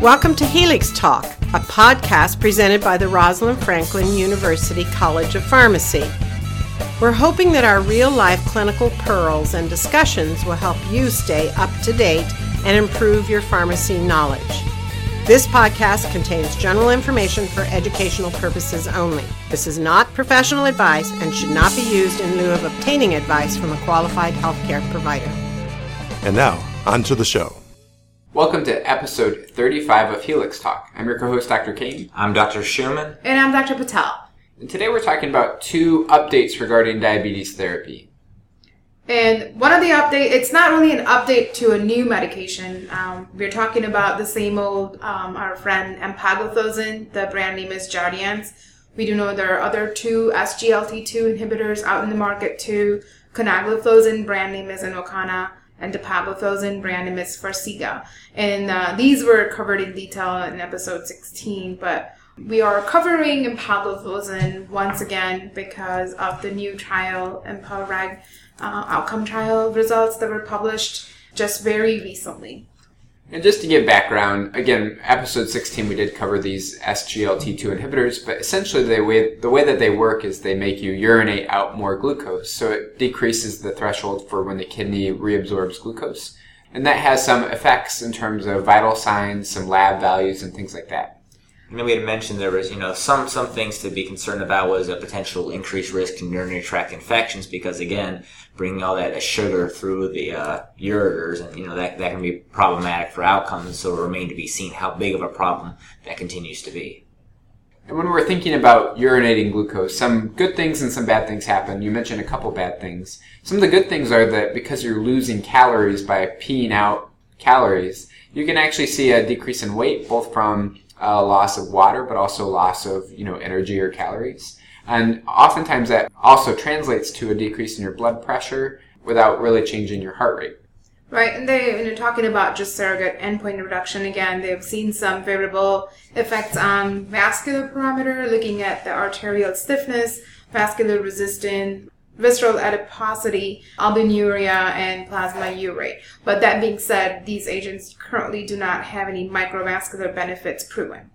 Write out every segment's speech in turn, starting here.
Welcome to Helix Talk, a podcast presented by the Rosalind Franklin University College of Pharmacy. We're hoping that our real-life clinical pearls and discussions will help you stay up to date and improve your pharmacy knowledge. This podcast contains general information for educational purposes only. This is not professional advice and should not be used in lieu of obtaining advice from a qualified healthcare provider. And now, on to the show. Welcome to episode 35 of Helix Talk. I'm your co-host, Dr. Kane. I'm Dr. Schumann. And I'm Dr. Patel. And today we're talking about two updates regarding diabetes therapy. And one of the updates, it's not really an update to a new medication. We're talking about the same old, our friend empagliflozin. The brand name is Jardiance. We do know there are other two SGLT2 inhibitors out in the market too. Canagliflozin, brand name is Invokana. And dapagliflozin, brand name is Farxiga. And these were covered in detail in episode 16, but we are covering empagliflozin once again because of the new trial, EMPA-REG OUTCOME trial results that were published just very recently. And just to give background, again, episode 16, we did cover these SGLT2 inhibitors, but essentially the way that they work is they make you urinate out more glucose, so it decreases the threshold for when the kidney reabsorbs glucose. And that has some effects in terms of vital signs, some lab values, and things like that. I mean, we had mentioned there was, some things to be concerned about was a potential increased risk in urinary tract infections because, again, bringing all that sugar through the ureters, and, that can be problematic for outcomes, so it remains to be seen how big of a problem that continues to be. And when we're thinking about urinating glucose, some good things and some bad things happen. You mentioned a couple bad things. Some of the good things are that because you're losing calories by peeing out calories, you can actually see a decrease in weight, both from loss of water, but also loss of, energy or calories. And oftentimes that also translates to a decrease in your blood pressure without really changing your heart rate. Right, and you're talking about just surrogate endpoint reduction again. They've seen some favorable effects on vascular parameter, looking at the arterial stiffness, vascular resistance, visceral adiposity, albuminuria, and plasma urate. But that being said, these agents currently do not have any microvascular benefits proven.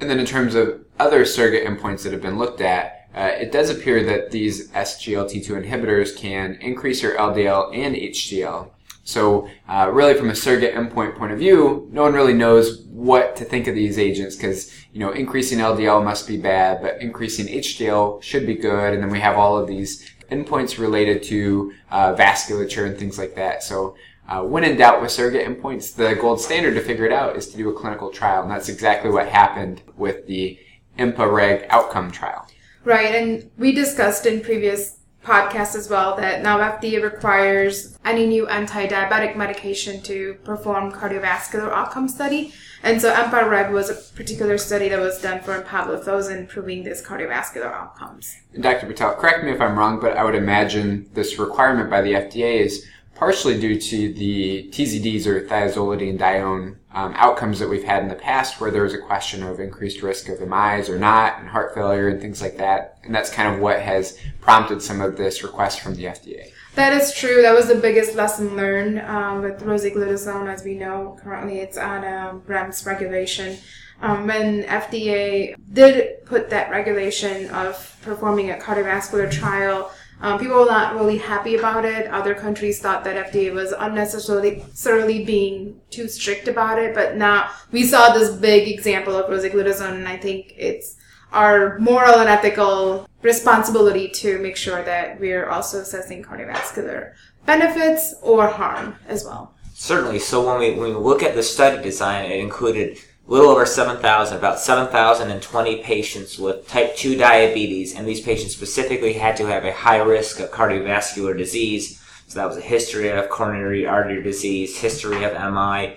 And then in terms of other surrogate endpoints that have been looked at, it does appear that these SGLT2 inhibitors can increase your LDL and HDL. So really from a surrogate endpoint point of view, no one really knows what to think of these agents because, increasing LDL must be bad, but increasing HDL should be good. And then we have all of these endpoints related to vasculature and things like that. So when in doubt with surrogate endpoints, the gold standard to figure it out is to do a clinical trial. And that's exactly what happened with the EMPA-REG OUTCOME trial. Right. And we discussed in previous podcast as well that now FDA requires any new anti-diabetic medication to perform cardiovascular outcome study. And so EMPA-REG was a particular study that was done for empagliflozin proving these cardiovascular outcomes. And Dr. Patel, correct me if I'm wrong, but I would imagine this requirement by the FDA is partially due to the TZDs or thiazolidine dione outcomes that we've had in the past where there was a question of increased risk of MIs or not and heart failure and things like that. And that's kind of what has prompted some of this request from the FDA. That is true. That was the biggest lesson learned with rosiglitazone. As we know, currently it's on a REMS regulation. When FDA did put that regulation of performing a cardiovascular trial, people were not really happy about it. Other countries thought that FDA was unnecessarily being too strict about it. But now we saw this big example of rosiglitazone, and I think it's our moral and ethical responsibility to make sure that we're also assessing cardiovascular benefits or harm as well. Certainly. So when we look at the study design, it included a little over 7,000, about 7,020 patients with type 2 diabetes, and these patients specifically had to have a high risk of cardiovascular disease. So that was a history of coronary artery disease, history of MI,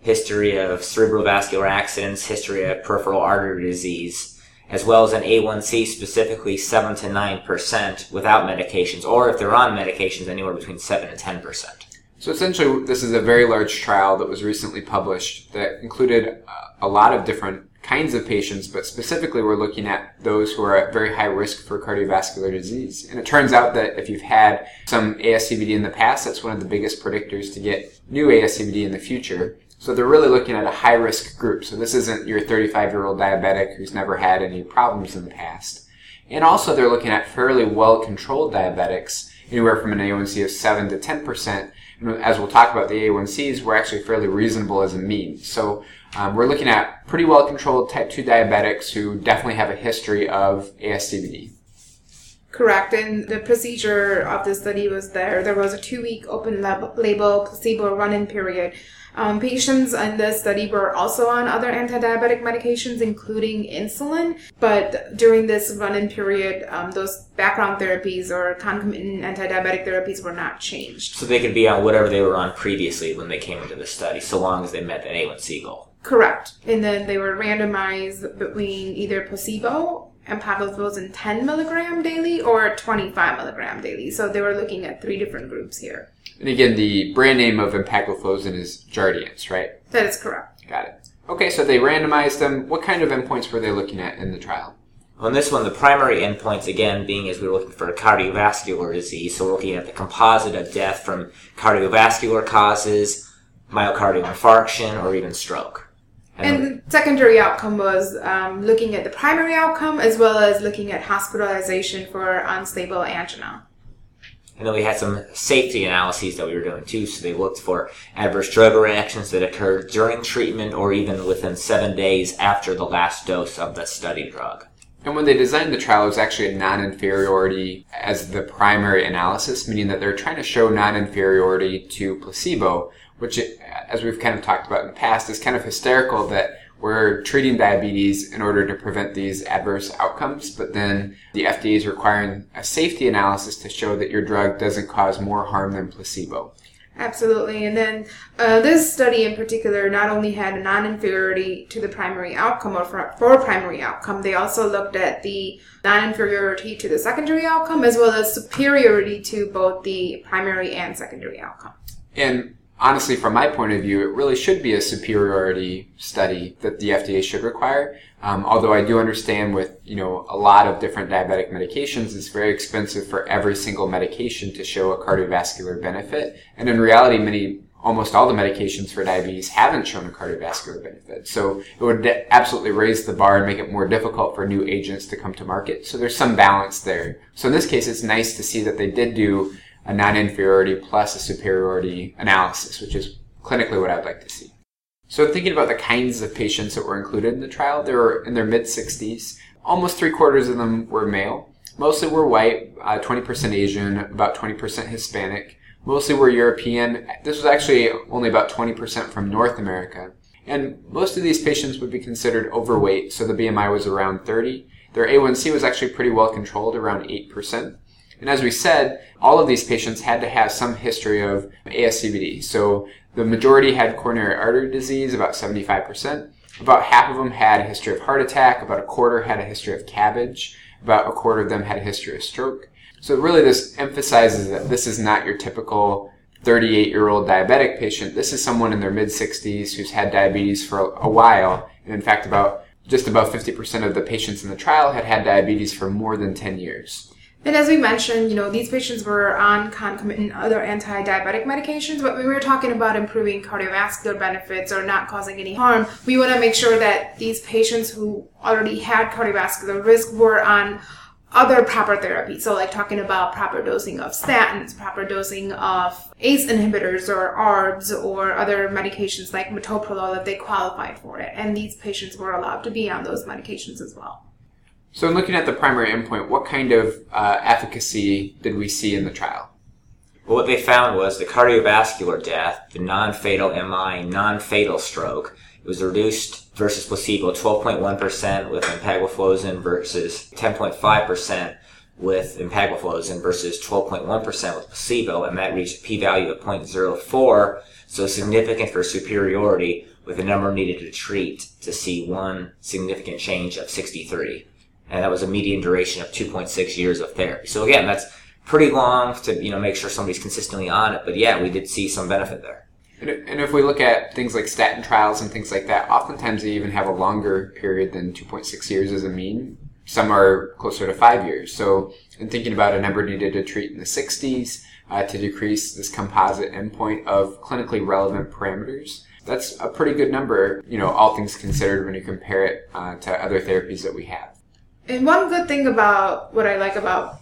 history of cerebrovascular accidents, history of peripheral artery disease, as well as an A1C specifically 7 to 9% without medications, or if they're on medications, anywhere between 7 and 10%. So essentially, this is a very large trial that was recently published that included a lot of different kinds of patients, but specifically we're looking at those who are at very high risk for cardiovascular disease. And it turns out that if you've had some ASCVD in the past, that's one of the biggest predictors to get new ASCVD in the future. So they're really looking at a high-risk group. So this isn't your 35-year-old diabetic who's never had any problems in the past. And also they're looking at fairly well-controlled diabetics, anywhere from an A1C of 7 to 10%. And as we'll talk about, the A1Cs were actually fairly reasonable as a mean. So we're looking at pretty well-controlled type 2 diabetics who definitely have a history of ASCVD. Correct. And the procedure of the study was there was a 2-week open-label placebo run-in period. Patients in this study were also on other anti-diabetic medications, including insulin. But during this run-in period, those background therapies or concomitant anti-diabetic therapies were not changed. So they could be on whatever they were on previously when they came into the study, so long as they met the A1C goal. Correct. And then they were randomized between either placebo, empagliflozin 10 milligram daily, or 25 milligram daily. So they were looking at 3 different groups here. And again, the brand name of empagliflozin is Jardiance, right? That is correct. Got it. Okay, so they randomized them. What kind of endpoints were they looking at in the trial? On this one, the primary endpoints, again, being as we were looking for cardiovascular disease, so we're looking at the composite of death from cardiovascular causes, myocardial infarction, or even stroke. And the secondary outcome was looking at the primary outcome as well as looking at hospitalization for unstable angina. And then we had some safety analyses that we were doing too, so they looked for adverse drug reactions that occurred during treatment or even within 7 days after the last dose of the study drug. And when they designed the trial, it was actually a non-inferiority as the primary analysis, meaning that they're trying to show non-inferiority to placebo, which, as we've kind of talked about in the past, is kind of hysterical that we're treating diabetes in order to prevent these adverse outcomes, but then the FDA is requiring a safety analysis to show that your drug doesn't cause more harm than placebo. Absolutely. And then this study in particular not only had a non-inferiority to the primary outcome or for primary outcome, they also looked at the non-inferiority to the secondary outcome as well as superiority to both the primary and secondary outcome. And honestly, from my point of view, it really should be a superiority study that the FDA should require. Although I do understand with, a lot of different diabetic medications, it's very expensive for every single medication to show a cardiovascular benefit. And in reality, almost all the medications for diabetes haven't shown a cardiovascular benefit. So it would absolutely raise the bar and make it more difficult for new agents to come to market. So there's some balance there. So in this case, it's nice to see that they did do a non-inferiority plus a superiority analysis, which is clinically what I'd like to see. So thinking about the kinds of patients that were included in the trial, they were in their mid-60s. Almost 3/4 of them were male. Mostly were white, 20% Asian, about 20% Hispanic. Mostly were European. This was actually only about 20% from North America. And most of these patients would be considered overweight, so the BMI was around 30. Their A1C was actually pretty well controlled, around 8%. And as we said, all of these patients had to have some history of ASCVD. So the majority had coronary artery disease, about 75%. About half of them had a history of heart attack. About 1/4 had a history of CABG. About 1/4 of them had a history of stroke. So really this emphasizes that this is not your typical 38-year-old diabetic patient. This is someone in their mid-60s who's had diabetes for a while. And in fact, just above 50% of the patients in the trial had had diabetes for more than 10 years. And as we mentioned, these patients were on concomitant other anti-diabetic medications, but we were talking about improving cardiovascular benefits or not causing any harm. We want to make sure that these patients who already had cardiovascular risk were on other proper therapy. So like talking about proper dosing of statins, proper dosing of ACE inhibitors or ARBs or other medications like metoprolol if they qualified for it. And these patients were allowed to be on those medications as well. So in looking at the primary endpoint, what kind of efficacy did we see in the trial? Well, what they found was the cardiovascular death, the non-fatal MI, non-fatal stroke, it was reduced versus placebo 12.1% with empagliflozin versus 10.5% with empagliflozin versus 12.1% with placebo, and that reached a p-value of 0.04, so significant for superiority with the number needed to treat to see one significant change of 63. And that was a median duration of 2.6 years of therapy. So again, that's pretty long to make sure somebody's consistently on it. But yeah, we did see some benefit there. And if we look at things like statin trials and things like that, oftentimes they even have a longer period than 2.6 years as a mean. Some are closer to 5 years. So in thinking about a number needed to treat in the 60s to decrease this composite endpoint of clinically relevant parameters, that's a pretty good number, you know, all things considered when you compare it to other therapies that we have. And one good thing about what I like about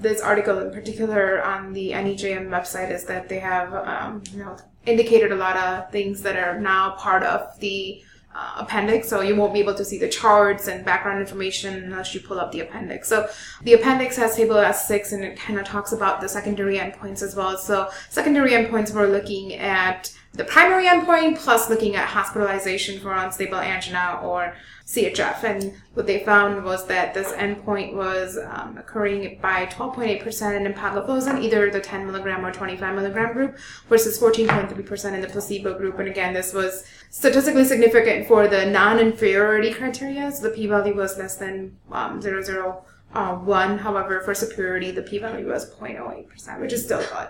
this article in particular on the NEJM website is that they have, indicated a lot of things that are now part of the appendix. So you won't be able to see the charts and background information unless you pull up the appendix. So the appendix has table S6 and it kind of talks about the secondary endpoints as well. So secondary endpoints, we're looking at the primary endpoint plus looking at hospitalization for unstable angina or CHF. And what they found was that this endpoint was occurring by 12.8% in empagliflozin, either the 10 milligram or 25 milligram group, versus 14.3% in the placebo group. And again, this was statistically significant for the non-inferiority criteria. So the p-value was less than 0.001. However, for superiority, the p-value was 0.08%, which is still good.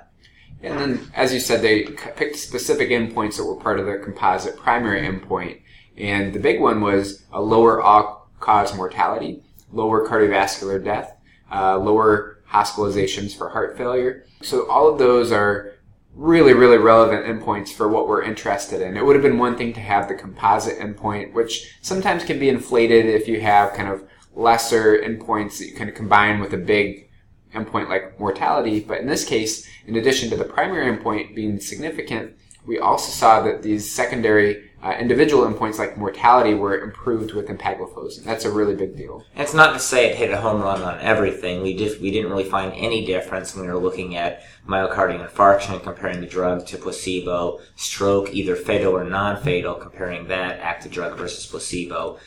And then, as you said, they picked specific endpoints that were part of their composite primary endpoint. And the big one was a lower all-cause mortality, lower cardiovascular death, lower hospitalizations for heart failure. So all of those are really, really relevant endpoints for what we're interested in. It would have been one thing to have the composite endpoint, which sometimes can be inflated if you have kind of lesser endpoints that you kind of combine with a big endpoint like mortality. But in this case, in addition to the primary endpoint being significant, we also saw that these secondary individual endpoints like mortality were improved with empagliflozin. That's a really big deal. That's not to say it hit a home run on everything. We didn't really find any difference when we were looking at myocardial infarction, comparing the drug to placebo, stroke, either fatal or non-fatal, comparing that active drug versus placebo.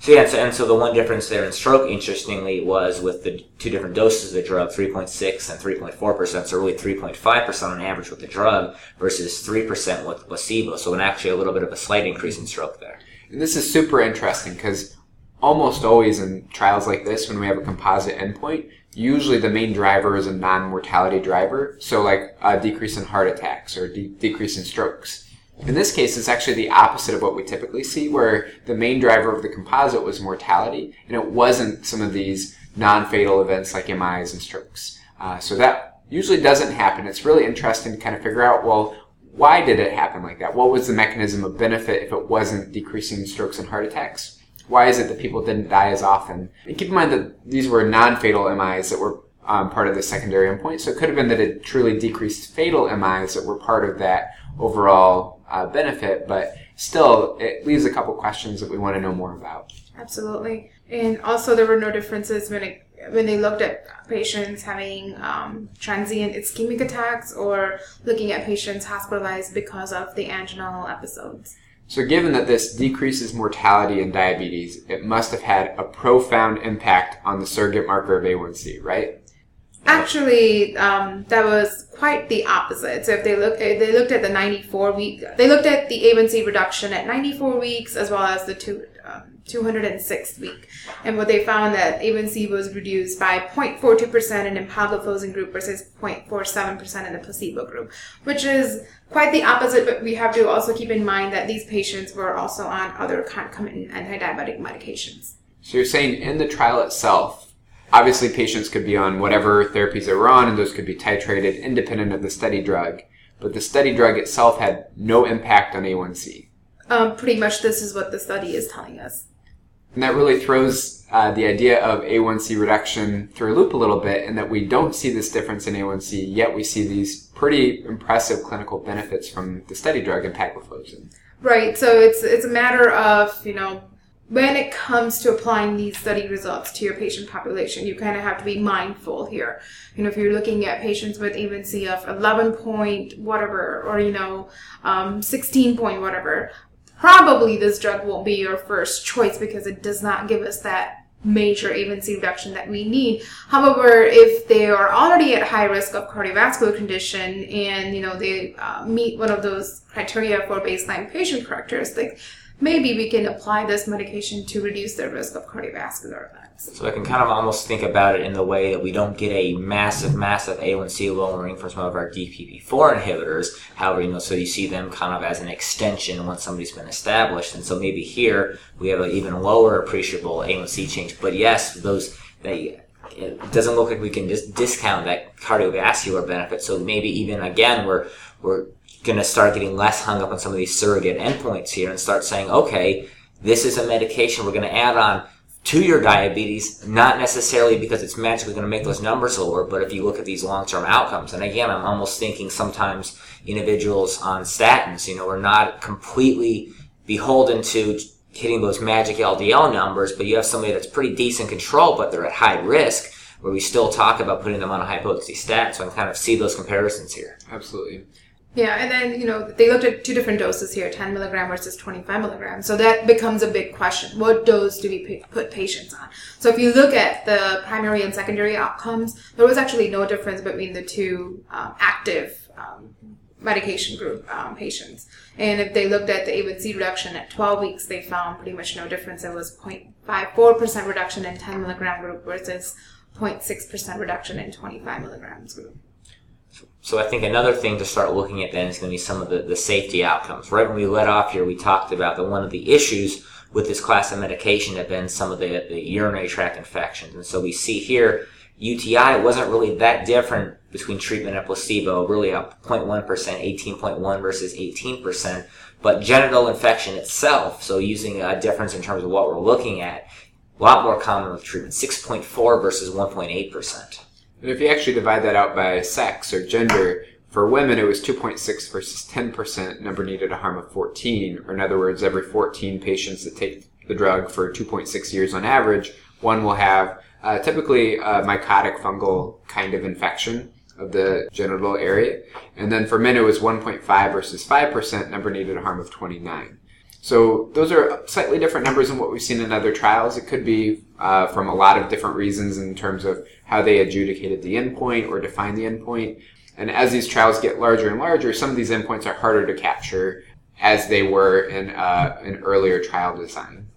So the one difference there in stroke, interestingly, was with the two different doses of the drug, 3.6 and 3.4%, so really 3.5% on average with the drug versus 3% with placebo. So actually a little bit of a slight increase in stroke there. And this is super interesting because almost always in trials like this, when we have a composite endpoint, usually the main driver is a non-mortality driver, so like a decrease in heart attacks or decrease in strokes. In this case, it's actually the opposite of what we typically see, where the main driver of the composite was mortality, and it wasn't some of these non-fatal events like MIs and strokes. So that usually doesn't happen. It's really interesting to kind of figure out, well, why did it happen like that? What was the mechanism of benefit if it wasn't decreasing strokes and heart attacks? Why is it that people didn't die as often? And keep in mind that these were non-fatal MIs that were part of the secondary endpoint, so it could have been that it truly decreased fatal MIs that were part of that overall benefit, but still it leaves a couple questions that we want to know more about. Absolutely. And also there were no differences when they looked at patients having transient ischemic attacks or looking at patients hospitalized because of the anginal episodes. So given that this decreases mortality in diabetes, it must have had a profound impact on the surrogate marker of A1C, right? Actually, that was quite the opposite. So if they looked at the 94-week, they looked at the A1C reduction at 94 weeks as well as the 206th week. And what they found that A1C was reduced by 0.42% in empagliflozin group versus 0.47% in the placebo group, which is quite the opposite. But we have to also keep in mind that these patients were also on other concomitant anti-diabetic medications. So you're saying in the trial itself, obviously, patients could be on whatever therapies they were on, and those could be titrated independent of the study drug. But the study drug itself had no impact on A1C. Pretty much this is what the study is telling us. And that really throws the idea of A1C reduction through a loop a little bit, in that we don't see this difference in A1C, yet we see these pretty impressive clinical benefits from the study drug empagliflozin. Right. So it's a matter of, when it comes to applying these study results to your patient population, you kind of have to be mindful here. If you're looking at patients with A1C of 11 point whatever, or 16 point whatever, probably this drug won't be your first choice because it does not give us that major A1C reduction that we need. However, if they are already at high risk of cardiovascular condition and they meet one of those criteria for baseline patient characteristics, maybe we can apply this medication to reduce their risk of cardiovascular events. So I can kind of almost think about it in the way that we don't get a massive A1C lowering from some of our DPP4 inhibitors. However, so you see them kind of as an extension once somebody's been established. And so maybe here we have an even lower appreciable A1C change. But yes, it doesn't look like we can just discount that cardiovascular benefit. So maybe even again, we're going to start getting less hung up on some of these surrogate endpoints here and start saying, okay, this is a medication we're going to add on to your diabetes, not necessarily because it's magically going to make those numbers lower, but if you look at these long-term outcomes. And again, I'm almost thinking sometimes individuals on statins, are not completely beholden to hitting those magic LDL numbers, but you have somebody that's pretty decent control, but they're at high risk, where we still talk about putting them on a high-potency statin. So I can kind of see those comparisons here. Absolutely. Yeah, and then, they looked at two different doses here, 10 milligram versus 25 milligrams. So that becomes a big question. What dose do we put patients on? So if you look at the primary and secondary outcomes, there was actually no difference between the two active medication group patients. And if they looked at the A1C reduction at 12 weeks, they found pretty much no difference. It was 0.54% reduction in 10 milligram group versus 0.6% reduction in 25 milligrams group. So I think another thing to start looking at then is going to be some of the safety outcomes. Right when we let off here, we talked about that one of the issues with this class of medication have been some of the urinary tract infections. And so we see here UTI wasn't really that different between treatment and placebo, really up 0.1%, 18.1 versus 18%. But genital infection itself, so using a difference in terms of what we're looking at, a lot more common with treatment, 6.4 versus 1.8%. And if you actually divide that out by sex or gender, for women it was 2.6 versus 10%, number needed a harm of 14. Or in other words, every 14 patients that take the drug for 2.6 years on average, one will have typically a mycotic fungal kind of infection of the genital area. And then for men it was 1.5 versus 5%, number needed a harm of 29. So those are slightly different numbers than what we've seen in other trials. It could be from a lot of different reasons in terms of how they adjudicated the endpoint or defined the endpoint. And as these trials get larger and larger, some of these endpoints are harder to capture as they were in an earlier trial design.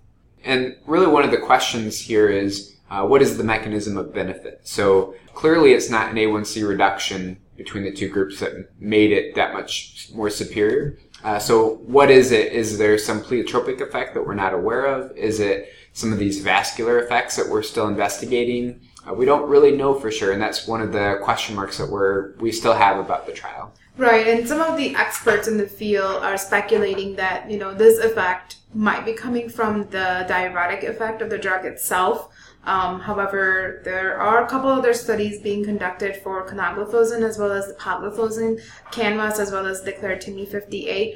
And really one of the questions here is, what is the mechanism of benefit? So clearly it's not an A1C reduction between the two groups that made it that much more superior. So what is it? Is there some pleiotropic effect that we're not aware of? Is it some of these vascular effects that we're still investigating? We don't really know for sure, and that's one of the question marks that we still have about the trial. Right, and some of the experts in the field are speculating that, this effect might be coming from the diuretic effect of the drug itself. However, there are a couple other studies being conducted for canagliflozin as well as dapagliflozin, CANVAS as well as DECLARE-TIMI 58.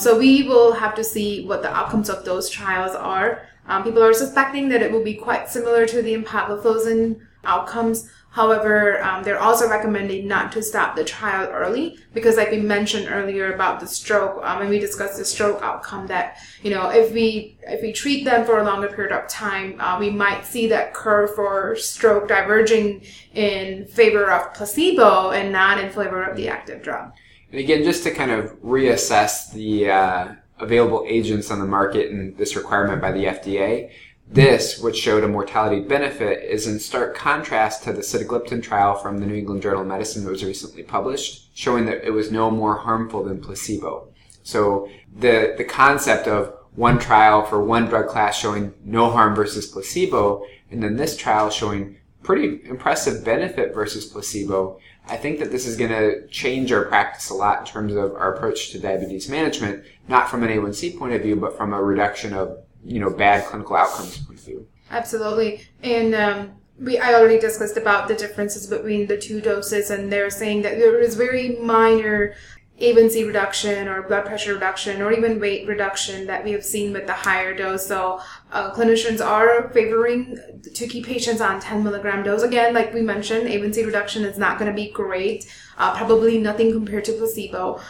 So we will have to see what the outcomes of those trials are. People are suspecting that it will be quite similar to the empagliflozin outcomes. However, they're also recommending not to stop the trial early because, like we mentioned earlier about the stroke, when we discussed the stroke outcome, that if we treat them for a longer period of time, we might see that curve for stroke diverging in favor of placebo and not in favor of the active drug. And again, just to kind of reassess the available agents on the market and this requirement by the FDA. This, which showed a mortality benefit, is in stark contrast to the sitagliptin trial from the New England Journal of Medicine that was recently published, showing that it was no more harmful than placebo. So the concept of one trial for one drug class showing no harm versus placebo, and then this trial showing pretty impressive benefit versus placebo, I think that this is going to change our practice a lot in terms of our approach to diabetes management, not from an A1C point of view, but from a reduction of bad clinical outcomes point of view. Absolutely. And I already discussed about the differences between the two doses, and they're saying that there is very minor A1C reduction or blood pressure reduction or even weight reduction that we have seen with the higher dose. So clinicians are favoring to keep patients on 10 milligram dose. Again, like we mentioned, A1C reduction is not going to be great, probably nothing compared to placebo.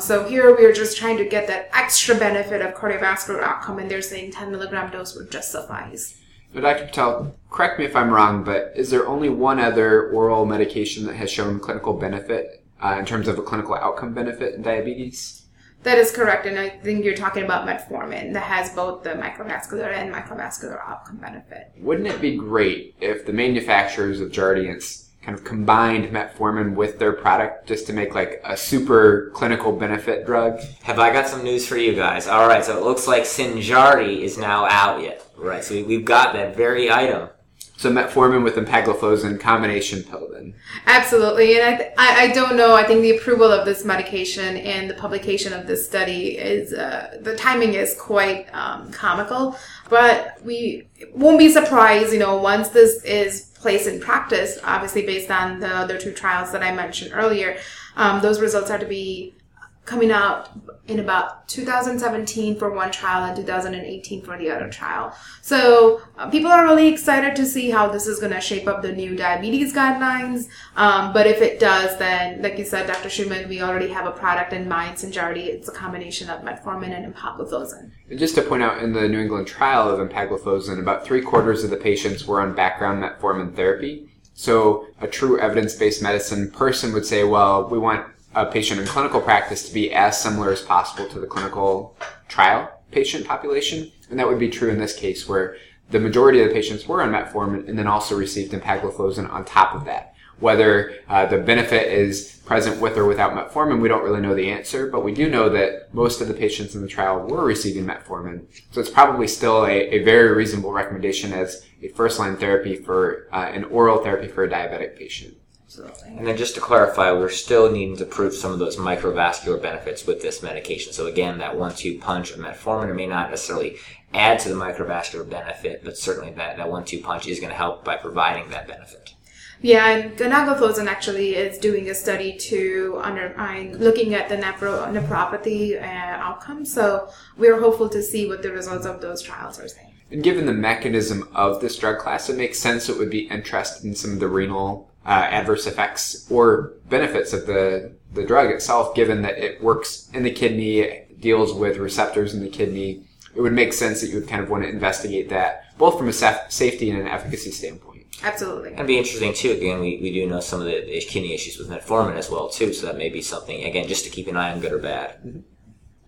So here we are just trying to get that extra benefit of cardiovascular outcome, and they're saying 10 milligram dose would just suffice. Now, Dr. Patel, correct me if I'm wrong, but is there only one other oral medication that has shown clinical benefit in terms of a clinical outcome benefit in diabetes? That is correct, and I think you're talking about metformin that has both the microvascular and microvascular outcome benefit. Wouldn't it be great if the manufacturers of Jardiance kind of combined metformin with their product just to make like a super clinical benefit drug? Have I got some news for you guys? All right, so it looks like Synjardy is now out yet. Right, so we've got that very item. So metformin with empagliflozin combination pill then. Absolutely. And I don't know. I think the approval of this medication and the publication of this study is, the timing is quite comical. But we won't be surprised, you know, once this is placed in practice, obviously based on the other two trials that I mentioned earlier, those results are to be coming out in about 2017 for one trial and 2018 for the other trial. So people are really excited to see how this is going to shape up the new diabetes guidelines. But if it does, then, like you said, Dr. Schumann, we already have a product in mind, Synjardy. It's a combination of metformin and empagliflozin. And just to point out, in the New England trial of empagliflozin, about 3/4 of the patients were on background metformin therapy. So a true evidence-based medicine person would say, well, we want a patient in clinical practice to be as similar as possible to the clinical trial patient population. And that would be true in this case where the majority of the patients were on metformin and then also received empagliflozin on top of that. Whether the benefit is present with or without metformin, we don't really know the answer, but we do know that most of the patients in the trial were receiving metformin. So it's probably still a very reasonable recommendation as a first-line therapy for an oral therapy for a diabetic patient. Absolutely. And then just to clarify, we're still needing to prove some of those microvascular benefits with this medication. So again, that 1-2 punch of metformin may not necessarily add to the microvascular benefit, but certainly that 1-2 punch is going to help by providing that benefit. Yeah, and canagliflozin actually is doing a study to undermine, looking at the nephropathy outcome. So we're hopeful to see what the results of those trials are saying. And given the mechanism of this drug class, it makes sense it would be interested in some of the renal adverse effects or benefits of the drug itself, given that it works in the kidney, it deals with receptors in the kidney. It would make sense that you would kind of want to investigate that, both from a safety and an efficacy standpoint. Absolutely. It'd be interesting, too. Again, we do know some of the kidney issues with metformin as well, too, so that may be something, again, just to keep an eye on, good or bad. Mm-hmm.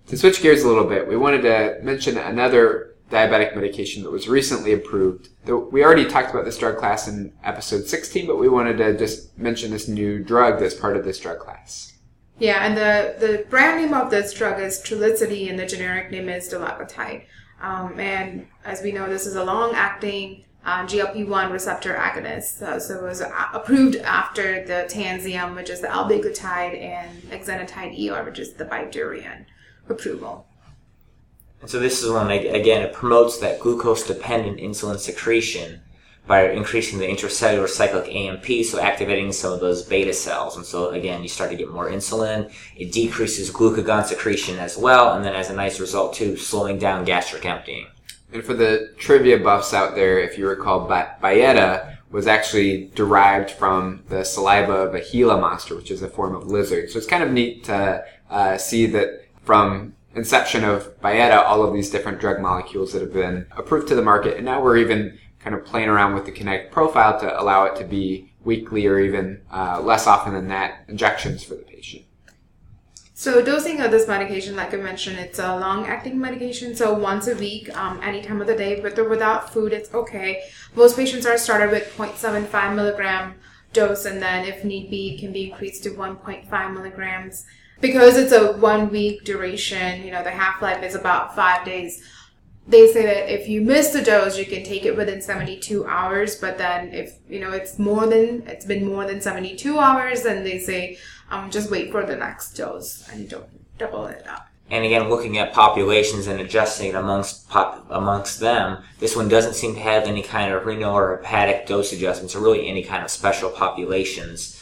To switch gears a little bit, we wanted to mention another diabetic medication that was recently approved. We already talked about this drug class in episode 16, but we wanted to just mention this new drug that's part of this drug class. Yeah, and the brand name of this drug is Trulicity, and the generic name is Dulaglutide. And as we know, this is a long-acting GLP-1 receptor agonist. So it was approved after the Tanzeum, which is the Albiglutide, and Exenatide ER, which is the Bydureon approval. And so this is one, again, it promotes that glucose-dependent insulin secretion by increasing the intracellular cyclic AMP, so activating some of those beta cells. And so, again, you start to get more insulin. It decreases glucagon secretion as well, and then as a nice result, too, slowing down gastric emptying. And for the trivia buffs out there, if you recall, Byetta was actually derived from the saliva of a Gila monster, which is a form of lizard. So it's kind of neat to see that from inception of Byetta, all of these different drug molecules that have been approved to the market, and now we're even kind of playing around with the kinetic profile to allow it to be weekly or even less often than that injections for the patient. So dosing of this medication, like I mentioned, it's a long-acting medication, so once a week, any time of the day, with or without food, it's okay. Most patients are started with 0.75 milligram dose, and then if need be, it can be increased to 1.5 milligrams. Because it's a 1-week duration, you know, the half-life is about 5 days. They say that if you miss the dose, you can take it within 72 hours. But then if, you know, it's been more than 72 hours, then they say, just wait for the next dose and don't double it up. And again, looking at populations and adjusting it amongst them, this one doesn't seem to have any kind of renal or hepatic dose adjustments or really any kind of special populations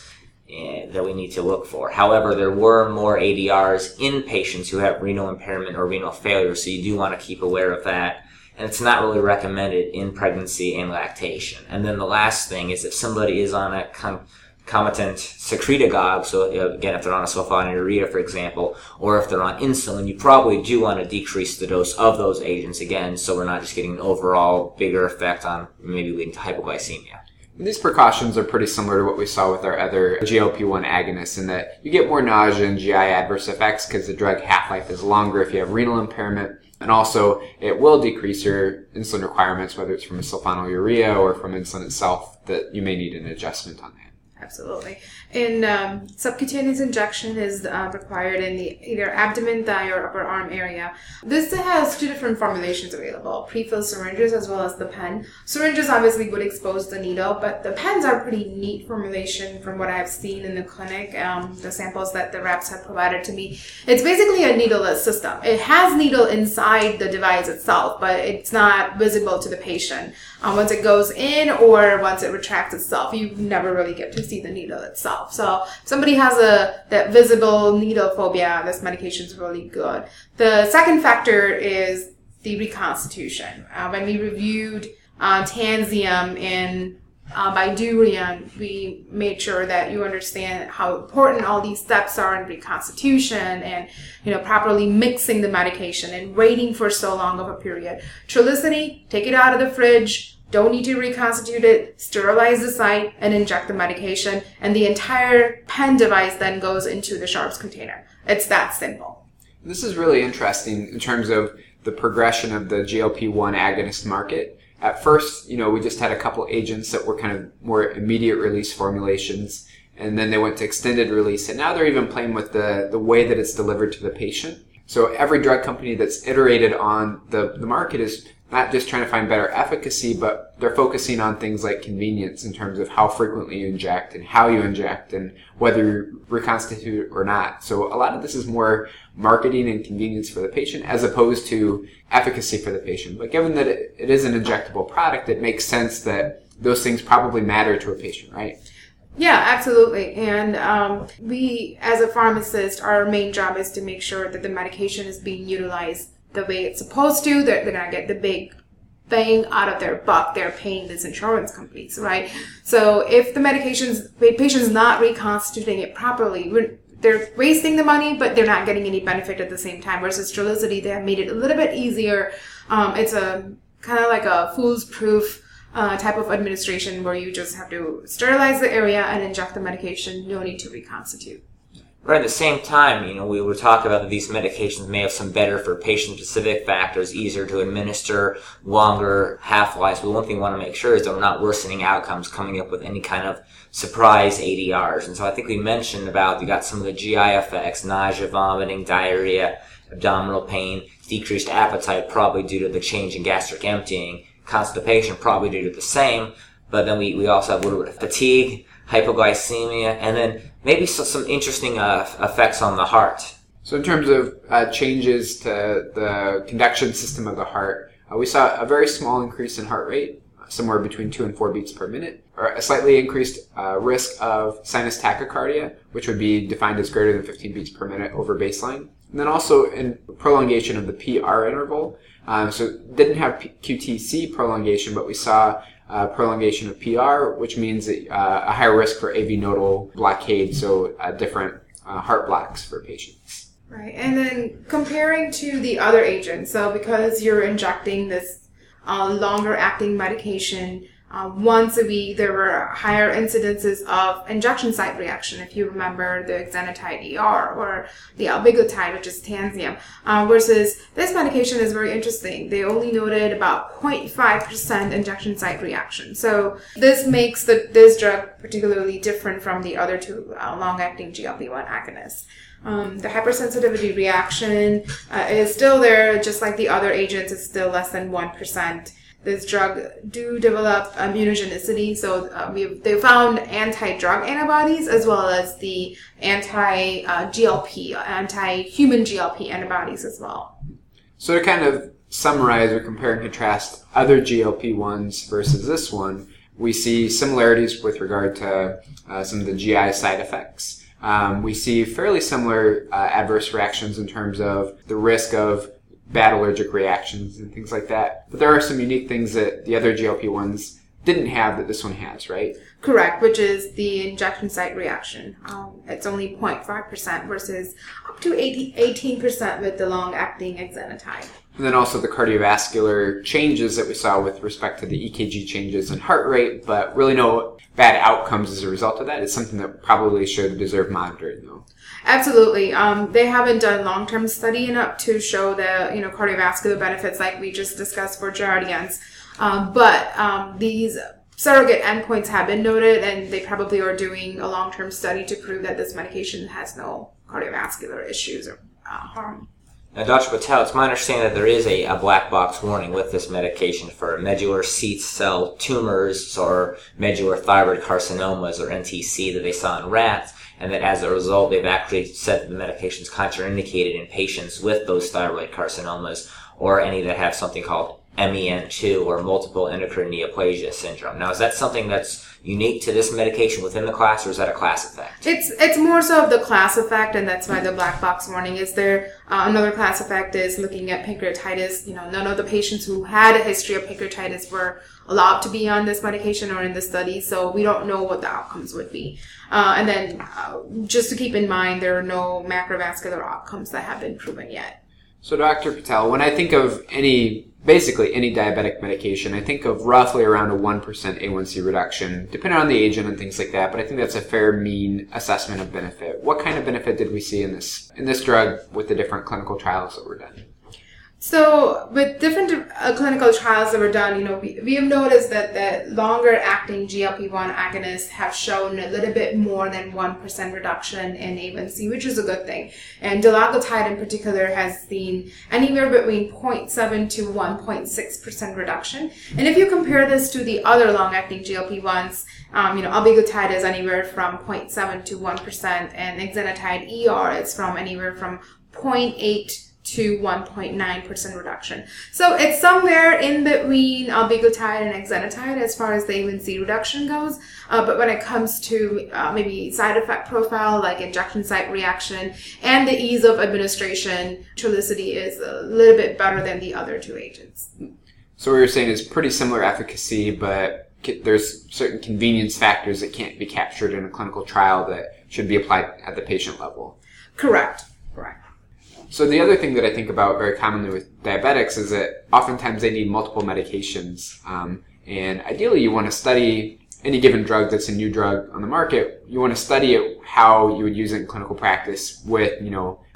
that we need to look for. However, there were more ADRs in patients who have renal impairment or renal failure, so you do want to keep aware of that. And it's not really recommended in pregnancy and lactation. And then the last thing is if somebody is on a concomitant secretagogue, so again, if they're on a sulfonylurea, for example, or if they're on insulin, you probably do want to decrease the dose of those agents again, so we're not just getting an overall bigger effect on maybe leading to hypoglycemia. These precautions are pretty similar to what we saw with our other GLP-1 agonists in that you get more nausea and GI adverse effects because the drug half-life is longer if you have renal impairment, and also it will decrease your insulin requirements, whether it's from sulfonylurea or from insulin itself, that you may need an adjustment on that. Absolutely. And subcutaneous injection is required in the either abdomen, thigh, or upper arm area. This has two different formulations available, pre-filled syringes as well as the pen. Syringes obviously would expose the needle, but the pens are a pretty neat formulation from what I've seen in the clinic, the samples that the reps have provided to me. It's basically a needleless system. It has needle inside the device itself, but it's not visible to the patient. Once it goes in or once it retracts itself, you never really get to see the needle itself. So if somebody has that visible needle phobia, this medication is really good. The second factor is the reconstitution. When we reviewed Tanzeum and Bydureon, we made sure that you understand how important all these steps are in reconstitution and, properly mixing the medication and waiting for so long of a period. Trulicity, take it out of the fridge. Don't need to reconstitute it, sterilize the site, and inject the medication, and the entire pen device then goes into the sharps container. It's that simple. This is really interesting in terms of the progression of the GLP-1 agonist market. At first, we just had a couple agents that were kind of more immediate release formulations, and then they went to extended release, and now they're even playing with the way that it's delivered to the patient. So every drug company that's iterated on the market is not just trying to find better efficacy, but they're focusing on things like convenience in terms of how frequently you inject and how you inject and whether you reconstitute or not. So a lot of this is more marketing and convenience for the patient as opposed to efficacy for the patient. But given that it is an injectable product, it makes sense that those things probably matter to a patient, right? Yeah, absolutely. And we, as a pharmacist, our main job is to make sure that the medication is being utilized the way it's supposed to. They're going to get the big bang out of their buck. They're paying these insurance companies, right? So if the patient's not reconstituting it properly, they're wasting the money, but they're not getting any benefit at the same time. Versus Trulicity, they have made it a little bit easier. It's a kind of like a foolproof type of administration where you just have to sterilize the area and inject the medication. No need to reconstitute. But at the same time, we were talking about that these medications may have some better for patient-specific factors, easier to administer, longer half-lives. But one thing we want to make sure is that we're not worsening outcomes, coming up with any kind of surprise ADRs. And so I think we mentioned about, you got some of the GI effects, nausea, vomiting, diarrhea, abdominal pain, decreased appetite probably due to the change in gastric emptying, constipation probably due to the same, but then we also have a little bit of fatigue, hypoglycemia, and then maybe some interesting effects on the heart. So in terms of changes to the conduction system of the heart, we saw a very small increase in heart rate, somewhere between 2 and 4 beats per minute, or a slightly increased risk of sinus tachycardia, which would be defined as greater than 15 beats per minute over baseline. And then also in prolongation of the PR interval. So didn't have QTc prolongation, but we saw prolongation of PR, which means that, a higher risk for AV nodal blockade, so different heart blocks for patients. Right, and then comparing to the other agents, so because you're injecting this longer-acting medication once a week, there were higher incidences of injection site reaction, if you remember the Exenatide ER or the Albiglutide, which is Tanzeum, versus this medication is very interesting. They only noted about 0.5% injection site reaction. So this makes this drug particularly different from the other two long-acting GLP-1 agonists. The hypersensitivity reaction is still there, just like the other agents. It's still less than 1%. This drug do develop immunogenicity, so they found anti-drug antibodies as well as the anti-human GLP antibodies as well. So to kind of summarize or compare and contrast other GLP-1s versus this one, we see similarities with regard to some of the GI side effects. We see fairly similar adverse reactions in terms of the risk of bad allergic reactions and things like that. But there are some unique things that the other GLP-1s didn't have that this one has, right? Correct, which is the injection site reaction. It's only 0.5% versus up to 18% with the long-acting exenatide. And then also the cardiovascular changes that we saw with respect to the EKG changes in heart rate, but really no bad outcomes as a result of that. It's something that probably should deserve monitoring, though. Absolutely. They haven't done long-term study enough to show the cardiovascular benefits like we just discussed for Jardiance. But these surrogate endpoints have been noted, and they probably are doing a long-term study to prove that this medication has no cardiovascular issues or harm. Now, Dr. Patel, it's my understanding that there is a black box warning with this medication for medullary seed cell tumors or medullary thyroid carcinomas, or MTC, that they saw in rats, and that as a result, they've actually said that the medication is contraindicated in patients with those thyroid carcinomas or any that have something called MEN2 or multiple endocrine neoplasia syndrome. Now, is that something that's unique to this medication within the class, or is that a class effect? It's more so of the class effect, and that's why the black box warning is there. Another class effect is looking at pancreatitis. None of the patients who had a history of pancreatitis were allowed to be on this medication or in the study, so we don't know what the outcomes would be. And then just to keep in mind, there are no macrovascular outcomes that have been proven yet. So, Dr. Patel, when I think of basically any diabetic medication, I think of roughly around a 1% A1C reduction, depending on the agent and things like that, but I think that's a fair mean assessment of benefit. What kind of benefit did we see in this drug with the different clinical trials that were done? So with different clinical trials that were done, we have noticed that the longer-acting GLP-1 agonists have shown a little bit more than 1% reduction in A1C, which is a good thing. And Dulaglutide in particular has seen anywhere between 0.7 to 1.6% reduction. And if you compare this to the other long-acting GLP-1s, Albiglutide is anywhere from 0.7 to 1%, and Exenatide ER is from anywhere from 0.8 to 1.9% reduction. So it's somewhere in between albiglutide and exenatide as far as the A1C reduction goes. But when it comes to maybe side effect profile like injection site reaction and the ease of administration, Trulicity is a little bit better than the other two agents. So what you're saying is pretty similar efficacy, but there's certain convenience factors that can't be captured in a clinical trial that should be applied at the patient level. Correct. So the other thing that I think about very commonly with diabetics is that oftentimes they need multiple medications. And ideally you want to study any given drug that's a new drug on the market. You want to study it, how you would use it in clinical practice with,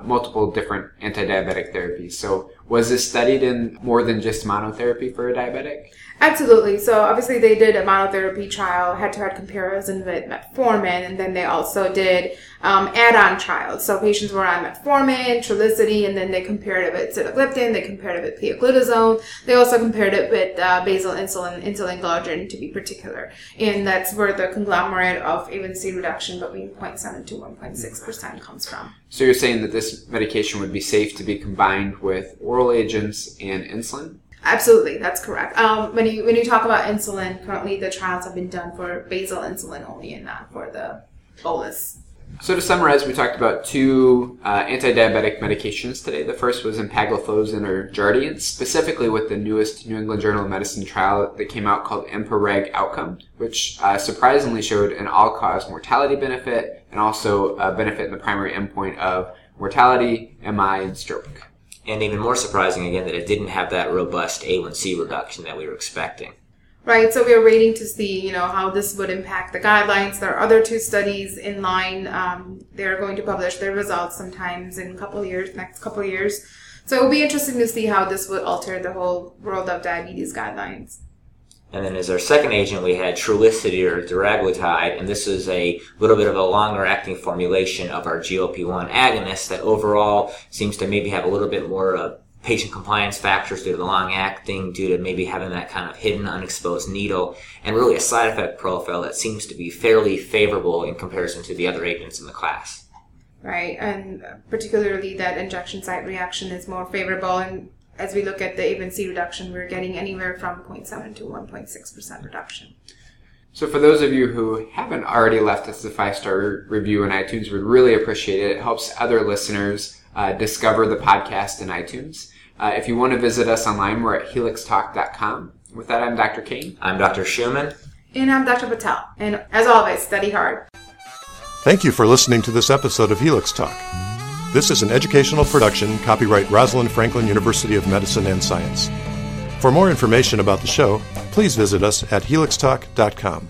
multiple different anti-diabetic therapies. So was this studied in more than just monotherapy for a diabetic? Absolutely. So obviously they did a monotherapy trial, head-to-head comparison with metformin, and then they also did add-on trials. So patients were on metformin, Trulicity, and then they compared it with sitagliptin, they compared it with thiazolidine dione, they also compared it with basal insulin glargine to be particular. And that's where the conglomerate of A1C reduction between 0.7 to 1.6% comes from. So you're saying that this medication would be safe to be combined with oral agents and insulin? Absolutely, that's correct. When you talk about insulin, currently the trials have been done for basal insulin only and not for the bolus. So to summarize, we talked about two anti-diabetic medications today. The first was empagliflozin or Jardiance, specifically with the newest New England Journal of Medicine trial that came out called EMPA-REG OUTCOME, which surprisingly showed an all-cause mortality benefit and also a benefit in the primary endpoint of mortality, MI, and stroke. And even more surprising, again, that it didn't have that robust A1C reduction that we were expecting. Right, so we are waiting to see, how this would impact the guidelines. There are other two studies in line. They're going to publish their results sometimes in next couple of years. So it will be interesting to see how this would alter the whole world of diabetes guidelines. And then as our second agent, we had Trulicity or Dulaglutide, and this is a little bit of a longer-acting formulation of our GLP-1 agonist that overall seems to maybe have a little bit more patient compliance factors due to the long-acting, due to maybe having that kind of hidden, unexposed needle, and really a side effect profile that seems to be fairly favorable in comparison to the other agents in the class. Right, and particularly that injection site reaction is more favorable, and as we look at the A1C reduction, we're getting anywhere from 0.7 to 1.6% reduction. So for those of you who haven't already left us a 5-star review on iTunes, we'd really appreciate it. It helps other listeners discover the podcast in iTunes. If you want to visit us online, we're at helixtalk.com. With that, I'm Dr. Kane. I'm Dr. Schumann. And I'm Dr. Patel. And as always, study hard. Thank you for listening to this episode of Helix Talk. This is an educational production, copyright Rosalind Franklin University of Medicine and Science. For more information about the show, please visit us at helixtalk.com.